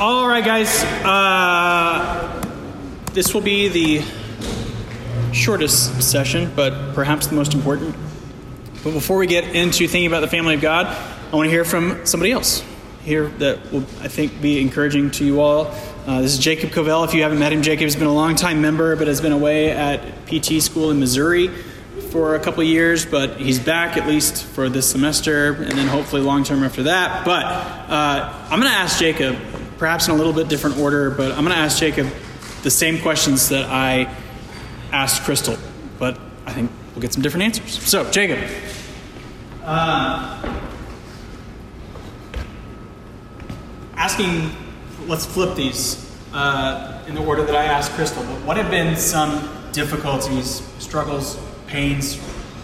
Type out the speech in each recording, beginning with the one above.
All right, guys. This will be the shortest session, but perhaps the most important. But before we get into thinking about the family of God, I want to hear from somebody else here that will, I think, be encouraging to you all. This is Jacob Covell. If you haven't met him, Jacob's been a long-time member, but has been away at PT school in Missouri for a couple of years, but he's back at least for this semester and then hopefully long-term after that. But I'm going to ask Jacob, perhaps in a little bit different order, but I'm going to ask Jacob the same questions that I asked Crystal, but I think we'll get some different answers. So, Jacob. Asking, let's flip these in the order that I asked Crystal, but what have been some difficulties, struggles, pains,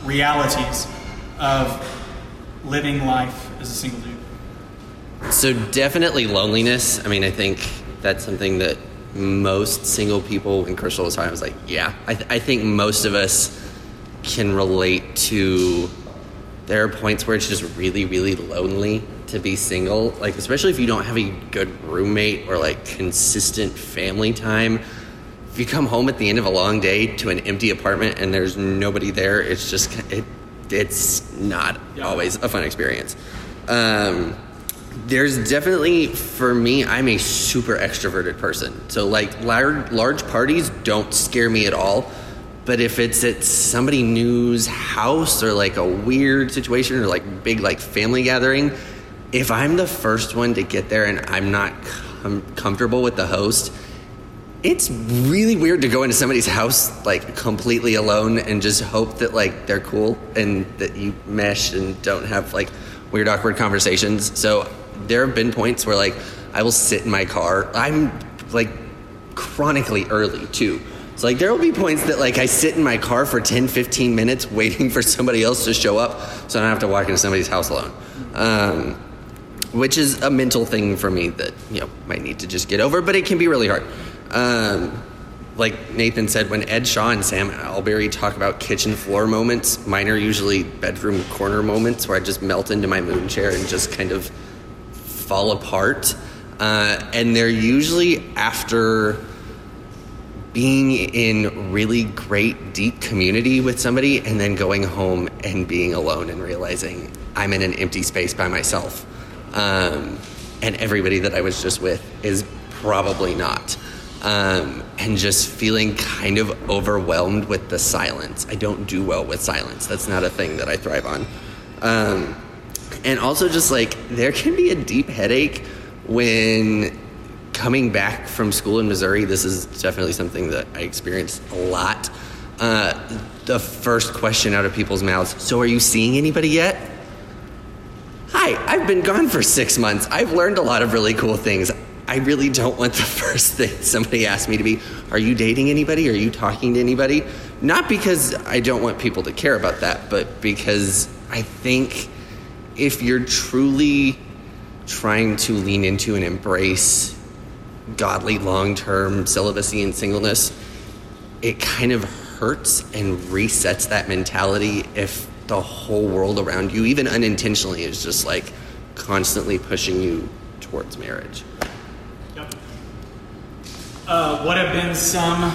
realities of living life as a single dude? So definitely loneliness. I mean, I think that's something that most single people, when Crystal was talking, I was like, yeah. I think most of us can relate to, there are points where it's just really, really lonely to be single. Like, especially if you don't have a good roommate or like consistent family time. If you come home at the end of a long day to an empty apartment and there's nobody there, it's just, it's not always a fun experience. There's definitely, for me, I'm a super extroverted person. So like large parties don't scare me at all. But if it's at somebody new's house or like a weird situation or like big like family gathering, if I'm the first one to get there and I'm not comfortable with the host, it's really weird to go into somebody's house like completely alone and just hope that like they're cool and that you mesh and don't have like weird awkward conversations. So there have been points where like I will sit in my car. I'm like chronically early too. So like there will be points that like I sit in my car for 10, 15 minutes waiting for somebody else to show up so I don't have to walk into somebody's house alone. Which is a mental thing for me that, you know, might need to just get over, but it can be really hard. Like Nathan said, when Ed Shaw and Sam Allberry talk about kitchen floor moments, mine are usually bedroom corner moments where I just melt into my moon chair and just kind of fall apart. And they're usually after being in really great, deep community with somebody and then going home and being alone and realizing I'm in an empty space by myself. And everybody that I was just with is probably not. And just feeling kind of overwhelmed with the silence. I don't do well with silence. That's not a thing that I thrive on. And also just like there can be a deep headache when coming back from school in Missouri. This is definitely something that I experienced a lot. The first question out of people's mouths, so are you seeing anybody yet? Hi, I've been gone for 6 months. I've learned a lot of really cool things. I really don't want the first thing somebody asked me to be, are you dating anybody? Are you talking to anybody? Not because I don't want people to care about that, but because I think if you're truly trying to lean into and embrace godly long-term celibacy and singleness, it kind of hurts and resets that mentality if the whole world around you, even unintentionally, is just like constantly pushing you towards marriage. What have been some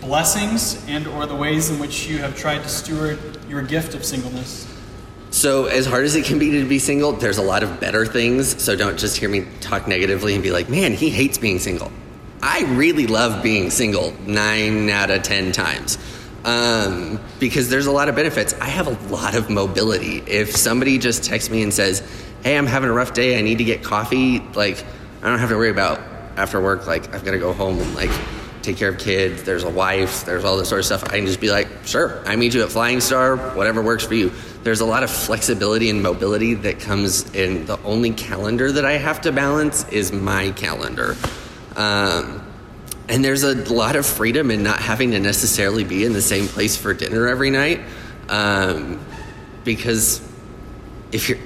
blessings and or the ways in which you have tried to steward your gift of singleness? So as hard as it can be to be single, there's a lot of better things. So don't just hear me talk negatively and be like, man, he hates being single. I really love being single 9 out of 10 times because there's a lot of benefits. I have a lot of mobility. If somebody just texts me and says, hey, I'm having a rough day, I need to get coffee, like I don't have to worry about after work, like, I've got to go home and, like, take care of kids. There's a wife. There's all this sort of stuff. I can just be like, sure, I meet you at Flying Star, whatever works for you. There's a lot of flexibility and mobility that comes in. The only calendar that I have to balance is my calendar. And there's a lot of freedom in not having to necessarily be in the same place for dinner every night. Because if you're...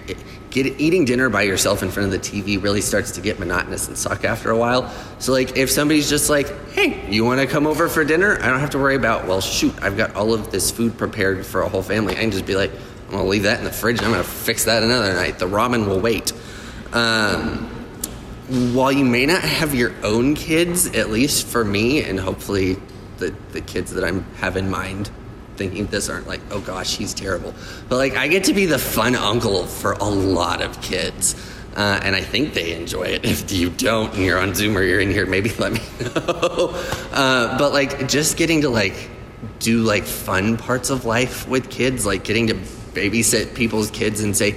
Eating dinner by yourself in front of the TV really starts to get monotonous and suck after a while. So, like, if somebody's just like, hey, you want to come over for dinner? I don't have to worry about, well, shoot, I've got all of this food prepared for a whole family. I can just be like, I'm going to leave that in the fridge and I'm going to fix that another night. The ramen will wait. while you may not have your own kids, at least for me, and hopefully the kids that I have in mind thinking this aren't like, oh gosh, he's terrible. But like, I get to be the fun uncle for a lot of kids. And I think they enjoy it. If you don't and you're on Zoom or you're in here, maybe let me know. But like just getting to like do like fun parts of life with kids, like getting to babysit people's kids and say,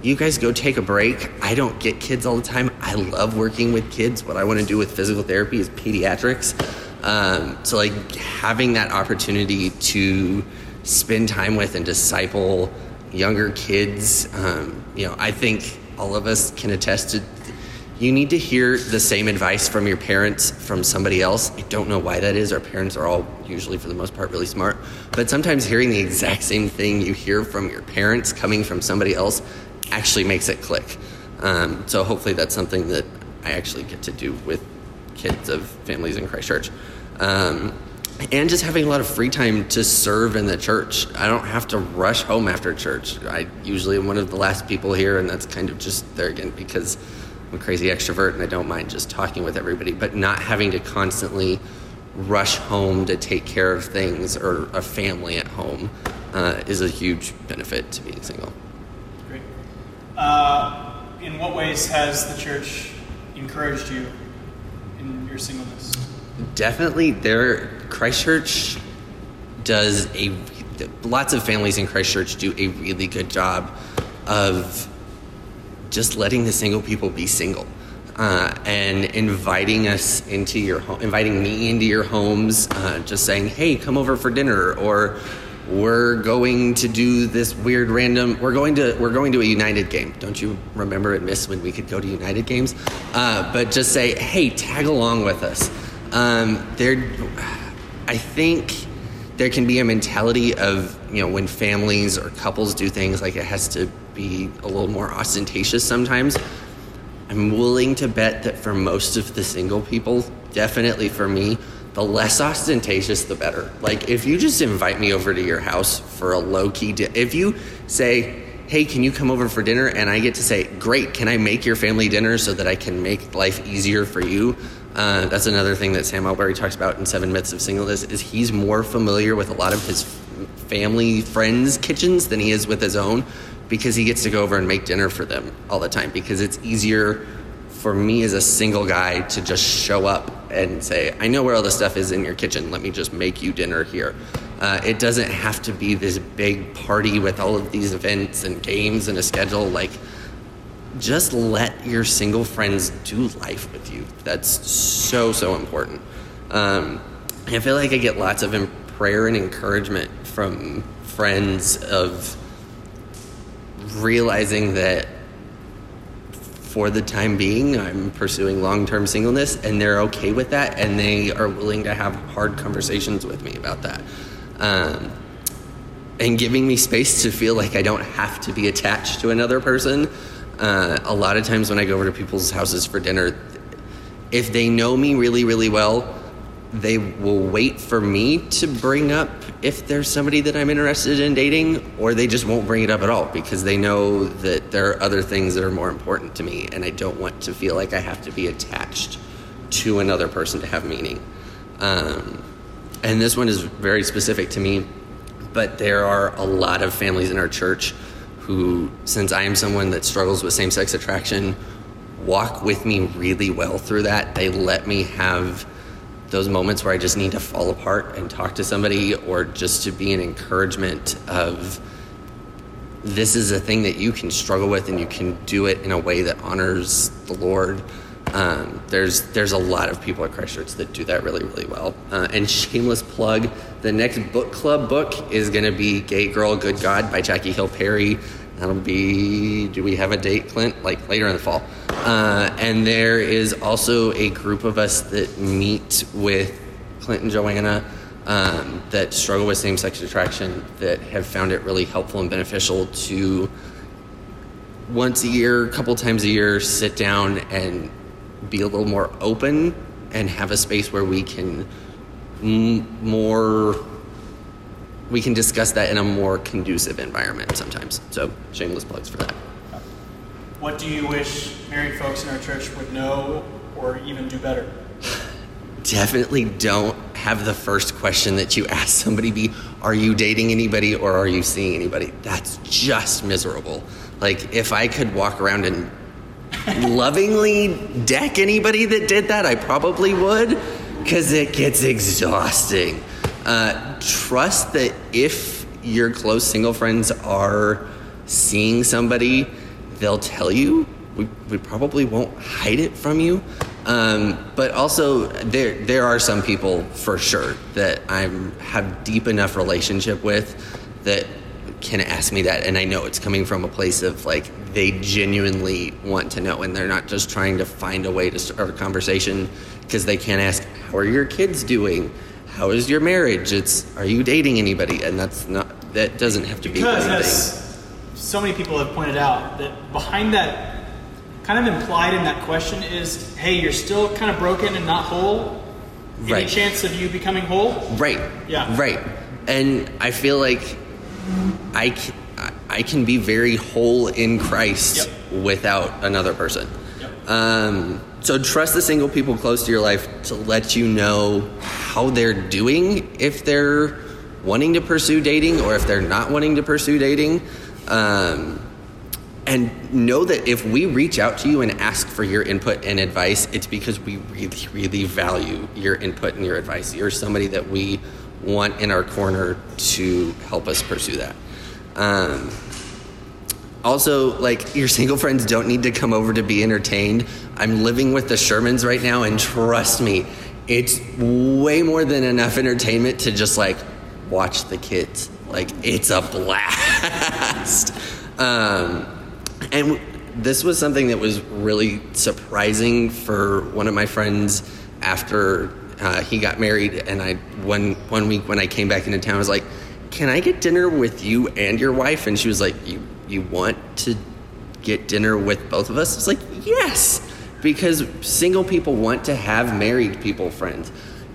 you guys go take a break. I don't get kids all the time. I love working with kids. What I want to do with physical therapy is pediatrics. So like having that opportunity to spend time with and disciple younger kids, I think all of us can attest to, you need to hear the same advice from your parents, from somebody else. I don't know why that is. Our parents are all usually, for the most part, really smart. But sometimes hearing the exact same thing you hear from your parents coming from somebody else actually makes it click. So hopefully that's something that I actually get to do with kids of families in Christchurch. And just having a lot of free time to serve in the church. I don't have to rush home after church. I usually am one of the last people here, and that's kind of just there again because I'm a crazy extrovert and I don't mind just talking with everybody, but not having to constantly rush home to take care of things or a family at home is a huge benefit to being single. Great. In what ways has the church encouraged you in your singleness? Definitely Christchurch does lots of families in Christchurch do a really good job of just letting the single people be single and inviting us into your home, inviting me into your homes, just saying, hey, come over for dinner, or we're going to do this weird random, we're going to a United game. Don't you remember and miss when we could go to United games? But just say, hey, tag along with us. I think there can be a mentality of, when families or couples do things, like it has to be a little more ostentatious sometimes. I'm willing to bet that for most of the single people, definitely for me, the less ostentatious, the better. Like if you just invite me over to your house for a low-key if you say, hey, can you come over for dinner? And I get to say, great, can I make your family dinner so that I can make life easier for you? That's another thing that Sam Allberry talks about in 7 Myths of Singleness, is he's more familiar with a lot of his family, friends' kitchens than he is with his own, because he gets to go over and make dinner for them all the time, because it's easier for me as a single guy to just show up and say, I know where all the stuff is in your kitchen. Let me just make you dinner here. It doesn't have to be this big party with all of these events and games and a schedule. Like, just let your single friends do life with you. That's so, so important. I feel like I get lots of prayer and encouragement from friends of realizing that for the time being, I'm pursuing long-term singleness, and they're okay with that, and they are willing to have hard conversations with me about that. And giving me space to feel like I don't have to be attached to another person. A lot of times when I go over to people's houses for dinner, if they know me really, really well, they will wait for me to bring up if there's somebody that I'm interested in dating, or they just won't bring it up at all because they know that there are other things that are more important to me, and I don't want to feel like I have to be attached to another person to have meaning. And this one is very specific to me, but there are a lot of families in our church who, since I am someone that struggles with same-sex attraction, walk with me really well through that. They let me have those moments where I just need to fall apart and talk to somebody, or just to be an encouragement of, this is a thing that you can struggle with and you can do it in a way that honors the Lord. There's a lot of people at Christchurch that do that really, really well. And shameless plug, the next book club book is going to be Gay Girl, Good God by Jackie Hill Perry. That'll be, do we have a date, Clint? Like later in the fall. And there is also a group of us that meet with Clint and Joanna that struggle with same-sex attraction, that have found it really helpful and beneficial to once a year, a couple times a year, sit down and be a little more open and have a space where we can discuss that in a more conducive environment sometimes. So shameless plugs for that. What do you wish married folks in our church would know or even do better? Definitely don't have the first question that you ask somebody be, are you dating anybody or are you seeing anybody? That's just miserable. Like, if I could walk around and lovingly deck anybody that did that, I probably would, because it gets exhausting. Trust that if your close single friends are seeing somebody, they'll tell you. We probably won't hide it from you. But also, there are some people, for sure, that I have deep enough relationship with that can ask me that, and I know it's coming from a place of, like, they genuinely want to know, and they're not just trying to find a way to start a conversation, because they can't ask, how are your kids doing? How is your marriage? It's, are you dating anybody? And that doesn't have to be anything. Because so many people have pointed out that behind that, kind of implied in that question is, hey, you're still kind of broken and not whole. Any right. chance of you becoming whole? Right. Yeah. Right. And I feel like I can be very whole in Christ yep. without another person. Yep. So trust the single people close to your life to let you know how they're doing, if they're wanting to pursue dating or if they're not wanting to pursue dating. And know that if we reach out to you and ask for your input and advice, it's because we really, really value your input and your advice. You're somebody that we want in our corner to help us pursue that. Also, like, your single friends don't need to come over to be entertained. I'm living with the Shermans right now, and trust me, it's way more than enough entertainment to just, like, watch the kids. Like, it's a blast. And this was something that was really surprising for one of my friends after he got married, and I one week when I came back into town, I was like, can I get dinner with you and your wife? And she was like, you want to get dinner with both of us? I was like, yes, because single people want to have married people friends.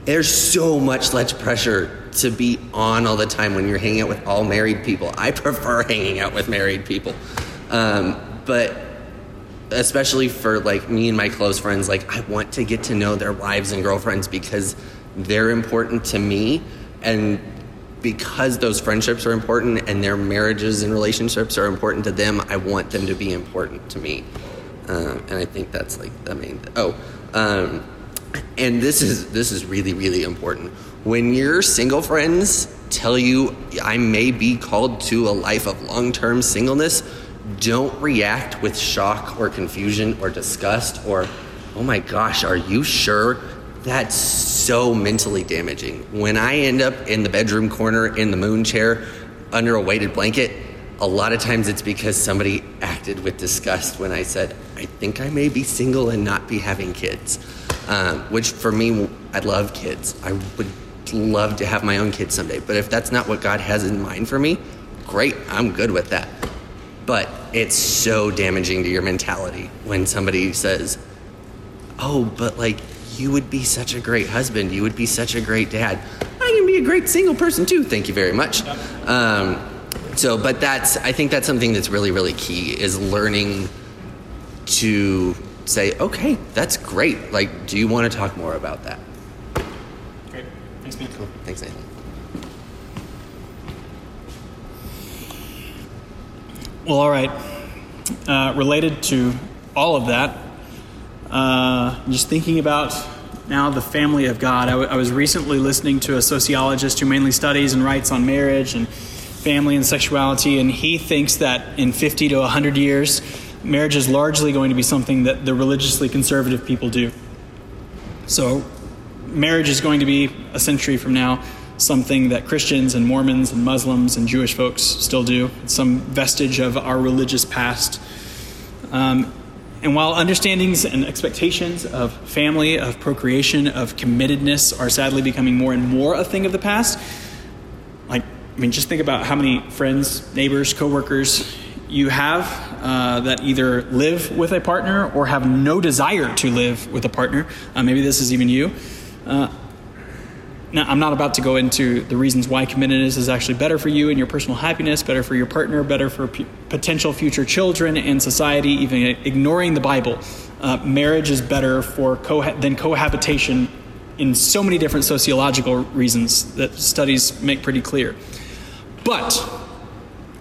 There's so much less pressure to be on all the time when you're hanging out with all married people. I prefer hanging out with married people. But especially for, like, me and my close friends, like, I want to get to know their wives and girlfriends because they're important to me, and because those friendships are important and their marriages and relationships are important to them, I want them to be important to me. And I think that's, like, the main thing. And this is really, really important. When your single friends tell you, I may be called to a life of long-term singleness, don't react with shock or confusion or disgust or, oh my gosh, are you sure? That's so mentally damaging. When I end up in the bedroom corner in the moon chair under a weighted blanket, a lot of times it's because somebody acted with disgust when I said, I think I may be single and not be having kids, which for me, I love kids. I would love to have my own kids someday. But if that's not what God has in mind for me, great, I'm good with that. But it's so damaging to your mentality when somebody says, oh, but, like, you would be such a great husband. You would be such a great dad. I can be a great single person, too. Thank you very much. But I think that's something that's really, really key is learning to say, okay, that's great. Like, do you want to talk more about that? Great. Thanks, man. Cool. Thanks, Nathan. Well, all right. Related to all of that, just thinking about now the family of God. I was recently listening to a sociologist who mainly studies and writes on marriage and family and sexuality, and he thinks that in 50 to 100 years, marriage is largely going to be something that the religiously conservative people do. So marriage is going to be, a century from now, something that Christians and Mormons and Muslims and Jewish folks still do. It's some vestige of our religious past. And while understandings and expectations of family, of procreation, of committedness are sadly becoming more and more a thing of the past, just think about how many friends, neighbors, coworkers you have that either live with a partner or have no desire to live with a partner. Maybe this is even you. Now, I'm not about to go into the reasons why committedness is actually better for you and your personal happiness, better for your partner, better for potential future children and society, even ignoring the Bible. Marriage is better for than cohabitation in so many different sociological reasons that studies make pretty clear. But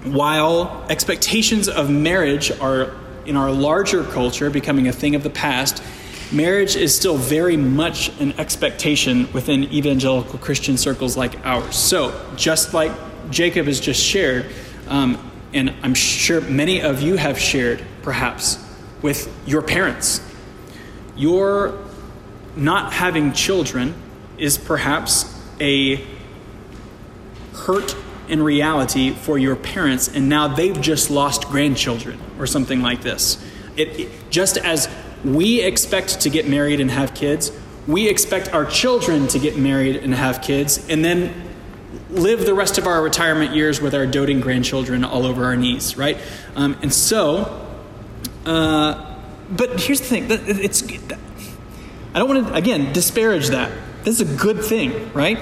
while expectations of marriage are, in our larger culture, becoming a thing of the past, marriage is still very much an expectation within evangelical Christian circles like ours. So just like Jacob has just shared, and I'm sure many of you have shared, perhaps, with your parents, your not having children is perhaps a hurt in reality for your parents, and now they've just lost grandchildren or something like this. It just as we expect to get married and have kids, we expect our children to get married and have kids, and then live the rest of our retirement years with our doting grandchildren all over our knees, right? But here's the thing. I don't want to, again, disparage that. This is a good thing, right?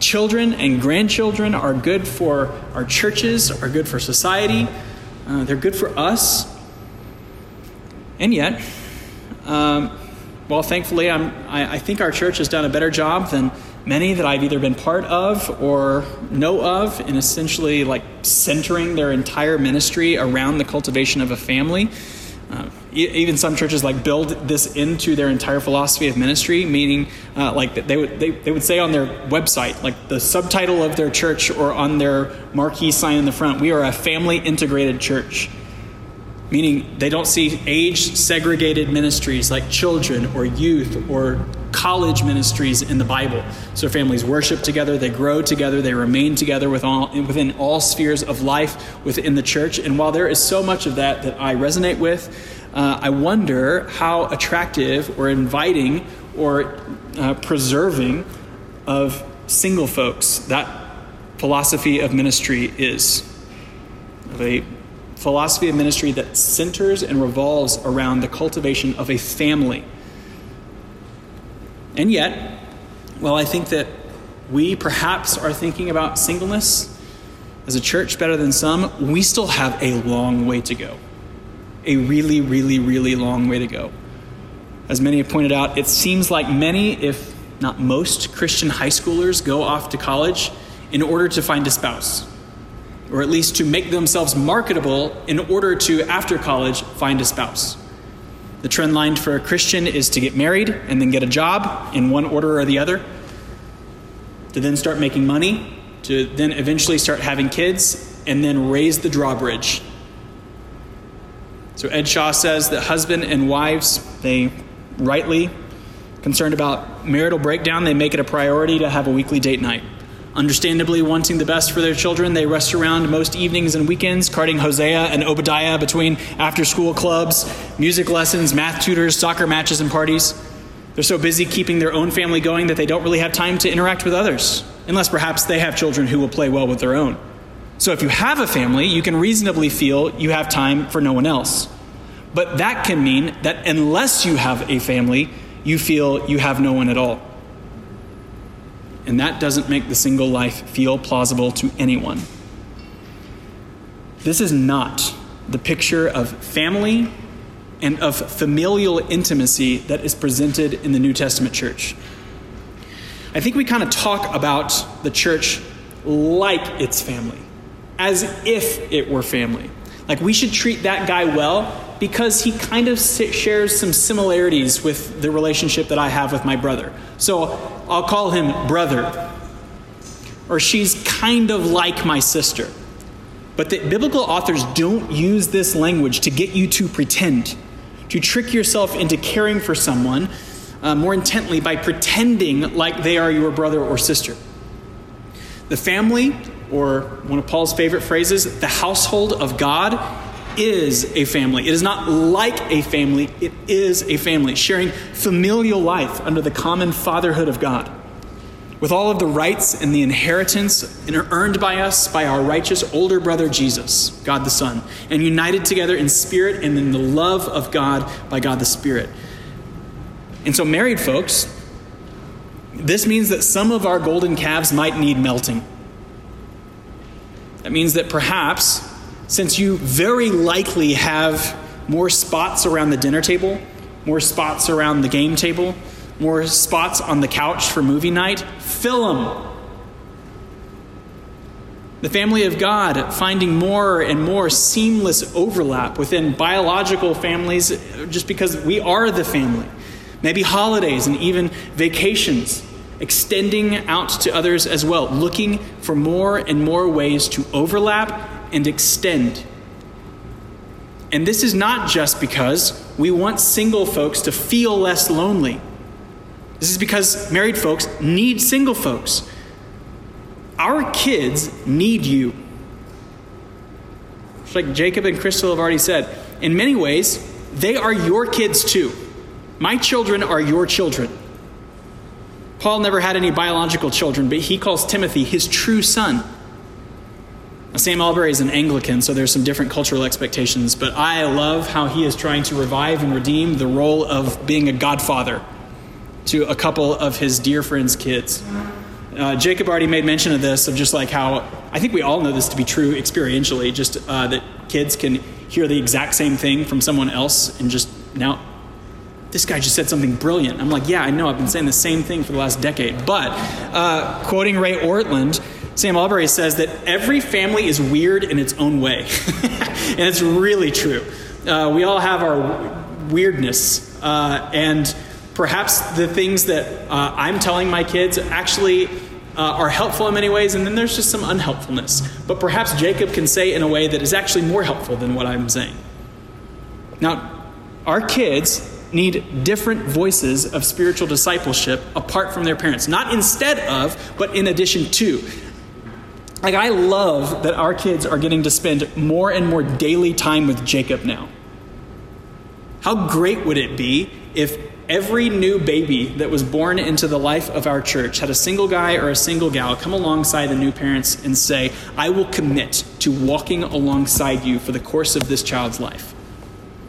Children and grandchildren are good for our churches, are good for society. They're good for us. And yet, thankfully, I think our church has done a better job than many that I've either been part of or know of in essentially like centering their entire ministry around the cultivation of a family. Even some churches like build this into their entire philosophy of ministry, meaning like they would say on their website, like the subtitle of their church or on their marquee sign in the front, we are a family integrated church. Meaning they don't see age segregated ministries like children or youth or college ministries in the Bible. So families worship together, they grow together, they remain together within all spheres of life within the church. And while there is so much of that that I resonate with, I wonder how attractive or inviting or preserving of single folks that philosophy of ministry is. They philosophy of ministry that centers and revolves around the cultivation of a family. And yet, while I think that we perhaps are thinking about singleness as a church better than some, we still have a long way to go. A really, really, really long way to go. As many have pointed out, it seems like many, if not most, Christian high schoolers go off to college in order to find a spouse, or at least to make themselves marketable in order to, after college, find a spouse. The trend line for a Christian is to get married and then get a job in one order or the other, to then start making money, to then eventually start having kids, and then raise the drawbridge. So Ed Shaw says that husband and wives, they rightly, concerned about marital breakdown, they make it a priority to have a weekly date night. Understandably wanting the best for their children, they rest around most evenings and weekends, carting Hosea and Obadiah between after-school clubs, music lessons, math tutors, soccer matches, and parties. They're so busy keeping their own family going that they don't really have time to interact with others, unless perhaps they have children who will play well with their own. So if you have a family, you can reasonably feel you have time for no one else. But that can mean that unless you have a family, you feel you have no one at all. And that doesn't make the single life feel plausible to anyone. This is not the picture of family and of familial intimacy that is presented in the New Testament church. I think we kind of talk about the church like it's family, as if it were family. Like we should treat that guy well because he kind of shares some similarities with the relationship that I have with my brother. So I'll call him brother. Or she's kind of like my sister. But the biblical authors don't use this language to get you to pretend, to trick yourself into caring for someone more intently by pretending like they are your brother or sister. The family, or one of Paul's favorite phrases, the household of God, is a family. It is not like a family. It is a family, sharing familial life under the common fatherhood of God, with all of the rights and the inheritance earned by us by our righteous older brother Jesus, God the Son, and united together in spirit and in the love of God by God the Spirit. And so married folks, This means that some of our golden calves might need melting. That means that perhaps, since you very likely have more spots around the dinner table, more spots around the game table, more spots on the couch for movie night, fill them. The family of God finding more and more seamless overlap within biological families just because we are the family. Maybe holidays and even vacations, extending out to others as well, looking for more and more ways to overlap and extend. And this is not just because we want single folks to feel less lonely. This is because married folks need single folks. Our kids need you. Just like Jacob and Crystal have already said, in many ways, they are your kids too. My children are your children. Paul never had any biological children, but he calls Timothy his true son. Now, Sam Allberry is an Anglican, so there's some different cultural expectations, but I love how he is trying to revive and redeem the role of being a godfather to a couple of his dear friends' kids. Jacob already made mention of this, of just like how, I think we all know this to be true experientially, just that kids can hear the exact same thing from someone else and just, now, this guy just said something brilliant. I'm like, yeah, I know, I've been saying the same thing for the last decade. But quoting Ray Ortlund, Sam Allberry says that every family is weird in its own way. And it's really true. We all have our weirdness. And perhaps the things that I'm telling my kids actually are helpful in many ways, and then there's just some unhelpfulness. But perhaps Jacob can say in a way that is actually more helpful than what I'm saying. Now, our kids need different voices of spiritual discipleship apart from their parents. Not instead of, but in addition to. Like, I love that our kids are getting to spend more and more daily time with Jacob now. How great would it be if every new baby that was born into the life of our church had a single guy or a single gal come alongside the new parents and say, I will commit to walking alongside you for the course of this child's life.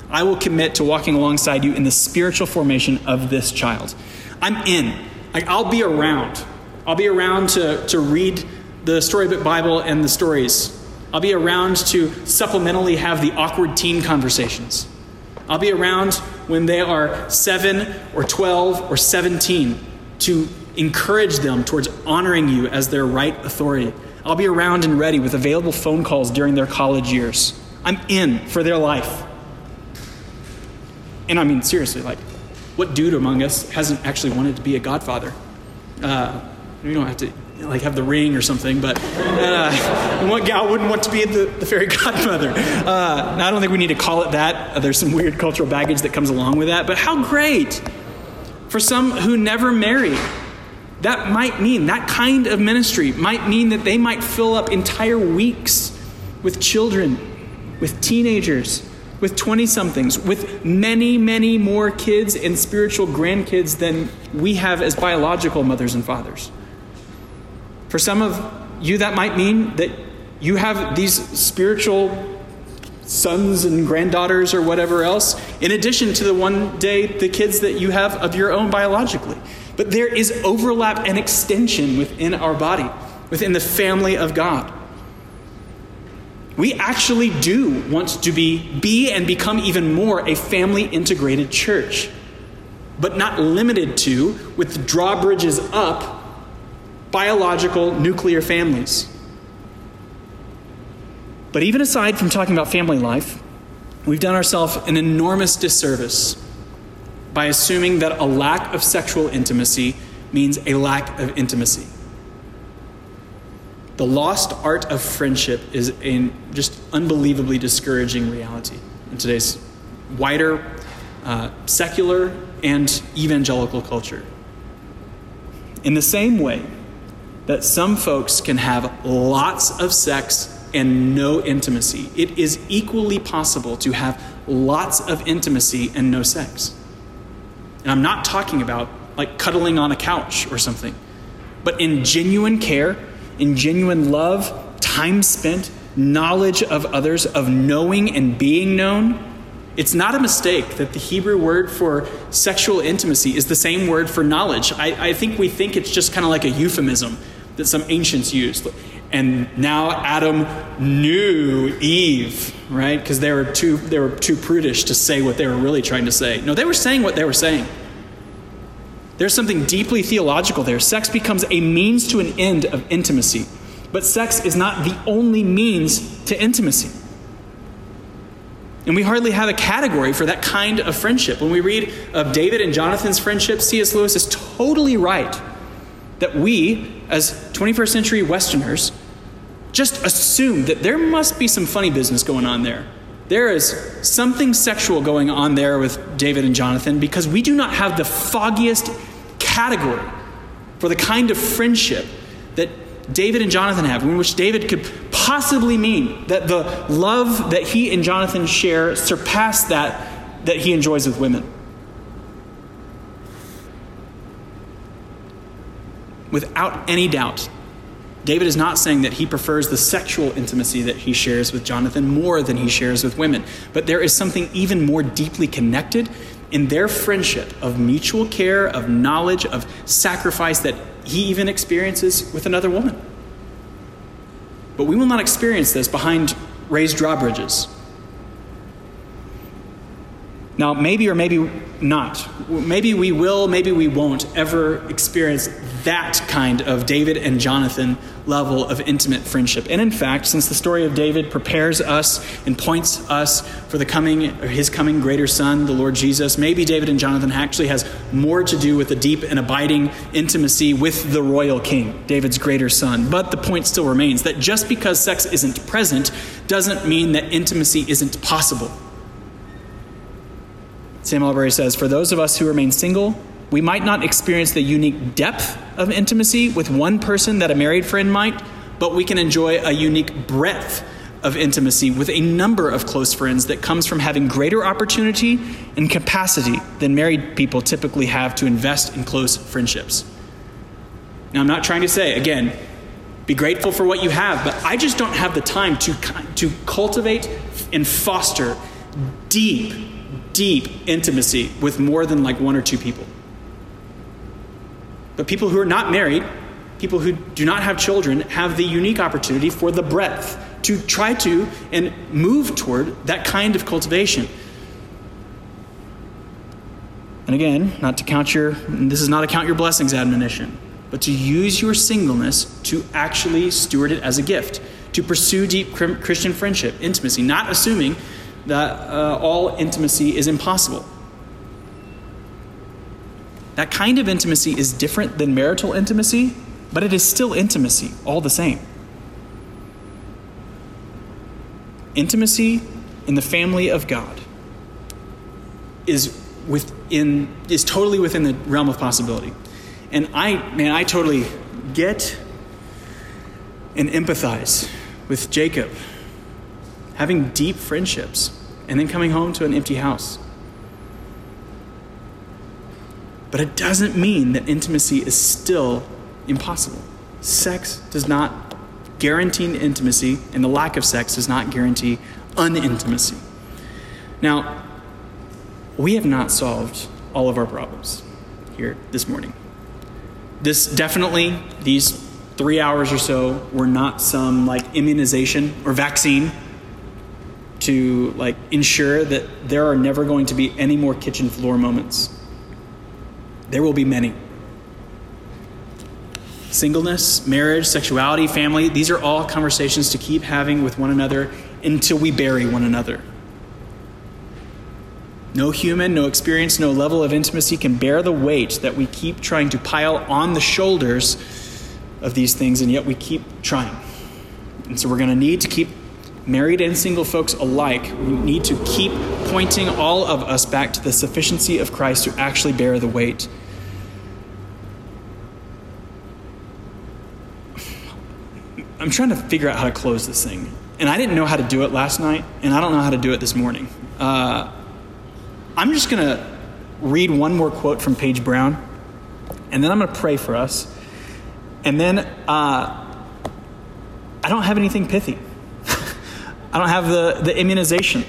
I will commit to walking alongside you in the spiritual formation of this child. I'm in. Like, I'll be around. I'll be around to read the storybook Bible and the stories. I'll be around to supplementally have the awkward teen conversations. I'll be around when they are 7 or 12 or 17 to encourage them towards honoring you as their right authority. I'll be around and ready with available phone calls during their college years. I'm in for their life. And I mean, seriously, like, what dude among us hasn't actually wanted to be a godfather? We don't have to, like, have the ring or something, but what gal wouldn't want to be the fairy godmother? Now, I don't think we need to call it that. There's some weird cultural baggage that comes along with that, but how great for some who never marry. That might mean, that kind of ministry might mean that they might fill up entire weeks with children, with teenagers, with 20-somethings, with many, many more kids and spiritual grandkids than we have as biological mothers and fathers. For some of you, that might mean that you have these spiritual sons and granddaughters or whatever else, in addition to the one day, the kids that you have of your own biologically. But there is overlap and extension within our body, within the family of God. We actually do want to be and become even more a family-integrated church, but not limited to, with drawbridges up, biological nuclear families. But even aside from talking about family life, we've done ourselves an enormous disservice by assuming that a lack of sexual intimacy means a lack of intimacy. The lost art of friendship is a just unbelievably discouraging reality in today's wider, secular, and evangelical culture. In the same way that some folks can have lots of sex and no intimacy, it is equally possible to have lots of intimacy and no sex. And I'm not talking about like cuddling on a couch or something, but in genuine care, in genuine love, time spent, knowledge of others, of knowing and being known, It's not a mistake that the Hebrew word for sexual intimacy is the same word for knowledge. I think we think it's just kind of like a euphemism that some ancients used. And now Adam knew Eve, right? Because they were too prudish to say what they were really trying to say. No, they were saying what they were saying. There's something deeply theological there. Sex becomes a means to an end of intimacy. But sex is not the only means to intimacy. And we hardly have a category for that kind of friendship. When we read of David and Jonathan's friendship, C.S. Lewis is totally right that we, as 21st century Westerners, just assume that there must be some funny business going on there. There is something sexual going on there with David and Jonathan because we do not have the foggiest category for the kind of friendship that David and Jonathan have, in which David could possibly mean that the love that he and Jonathan share surpassed that he enjoys with women. Without any doubt, David is not saying that he prefers the sexual intimacy that he shares with Jonathan more than he shares with women. But there is something even more deeply connected in their friendship of mutual care, of knowledge, of sacrifice that he even experiences with another woman. But we will not experience this behind raised drawbridges. Now, maybe or maybe not. Maybe we will, maybe we won't ever experience that kind of David and Jonathan level of intimate friendship. And in fact, since the story of David prepares us and points us for the coming, or his coming greater son, the Lord Jesus, maybe David and Jonathan actually has more to do with the deep and abiding intimacy with the royal king, David's greater son. But the point still remains that just because sex isn't present doesn't mean that intimacy isn't possible. Sam Allberry says, for those of us who remain single, we might not experience the unique depth of intimacy with one person that a married friend might, but we can enjoy a unique breadth of intimacy with a number of close friends that comes from having greater opportunity and capacity than married people typically have to invest in close friendships. Now, I'm not trying to say, again, be grateful for what you have, but I just don't have the time to cultivate and foster deep intimacy with more than like one or two people. But people who are not married, people who do not have children, have the unique opportunity for the breadth to try to and move toward that kind of cultivation. And again, this is not a count your blessings admonition, but to use your singleness to actually steward it as a gift, to pursue deep Christian friendship, intimacy, not assuming that all intimacy is impossible. That kind of intimacy is different than marital intimacy, but it is still intimacy all the same. Intimacy in the family of God is totally within the realm of possibility. And I totally get and empathize with Jacob having deep friendships, and then coming home to an empty house. But it doesn't mean that intimacy is still impossible. Sex does not guarantee intimacy, and the lack of sex does not guarantee unintimacy. Now, we have not solved all of our problems here this morning. These 3 hours or so were not some like immunization or vaccine to like ensure that there are never going to be any more kitchen floor moments. There will be many. Singleness, marriage, sexuality, family, these are all conversations to keep having with one another until we bury one another. No human, no experience, no level of intimacy can bear the weight that we keep trying to pile on the shoulders of these things, and yet we keep trying. And so we're going to need to keep married and single folks alike, we need to keep pointing all of us back to the sufficiency of Christ to actually bear the weight. I'm trying to figure out how to close this thing. And I didn't know how to do it last night, and I don't know how to do it this morning. I'm just going to read one more quote from Paige Brown, and then I'm going to pray for us. And then I don't have anything pithy. I don't have the immunization.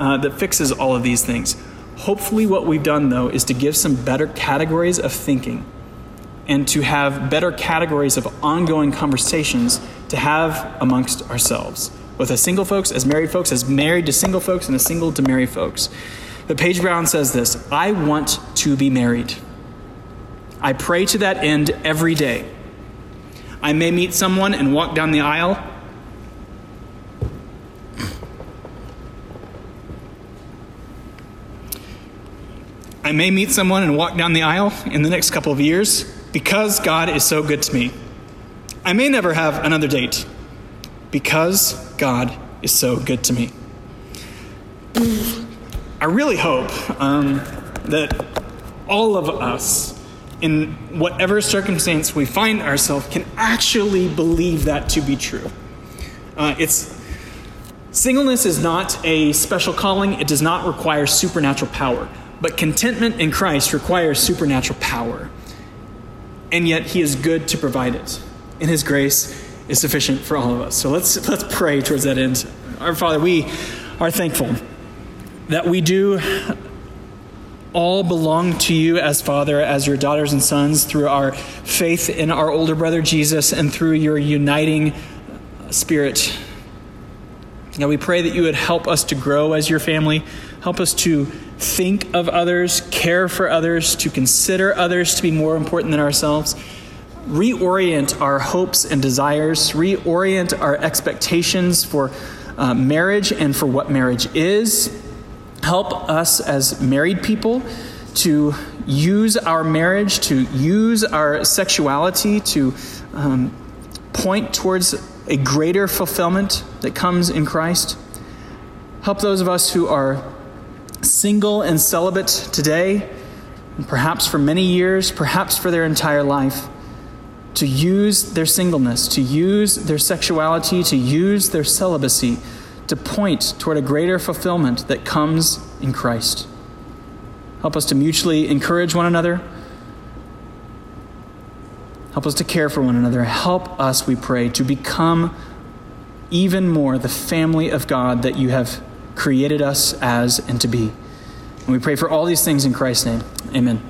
that fixes all of these things. Hopefully what we've done, though, is to give some better categories of thinking and to have better categories of ongoing conversations to have amongst ourselves, both as single folks, as married to single folks, and as single to married folks. But Paige Brown says this: I want to be married. I pray to that end every day. I may meet someone and walk down the aisle. I may meet someone and walk down the aisle in the next couple of years because God is so good to me. I may never have another date because God is so good to me. I really hope that all of us, in whatever circumstance we find ourselves, can actually believe that to be true. Singleness is not a special calling. It does not require supernatural power. But contentment in Christ requires supernatural power. And yet he is good to provide it. And his grace is sufficient for all of us. So let's pray towards that end. Our Father, we are thankful that we do all belong to you as Father, as your daughters and sons, through our faith in our older brother Jesus and through your uniting Spirit. Now we pray that you would help us to grow as your family. Help us to think of others, care for others, to consider others to be more important than ourselves. Reorient our hopes and desires. Reorient our expectations for marriage and for what marriage is. Help us as married people to use our marriage, to use our sexuality, to point towards a greater fulfillment that comes in Christ. Help those of us who are single and celibate today, and perhaps for many years, perhaps for their entire life, to use their singleness, to use their sexuality, to use their celibacy, to point toward a greater fulfillment that comes in Christ. Help us to mutually encourage one another. Help us to care for one another. Help us, we pray, to become even more the family of God that you have created us as and to be. And we pray for all these things in Christ's name. Amen.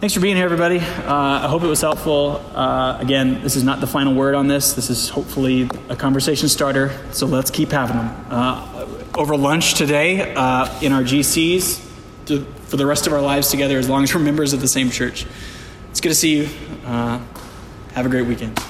Thanks for being here, everybody. I hope it was helpful. Again, this is not the final word on this. This is hopefully a conversation starter, so let's keep having them. Over lunch today in our GCs, for the rest of our lives together, as long as we're members of the same church. It's good to see you. Have a great weekend.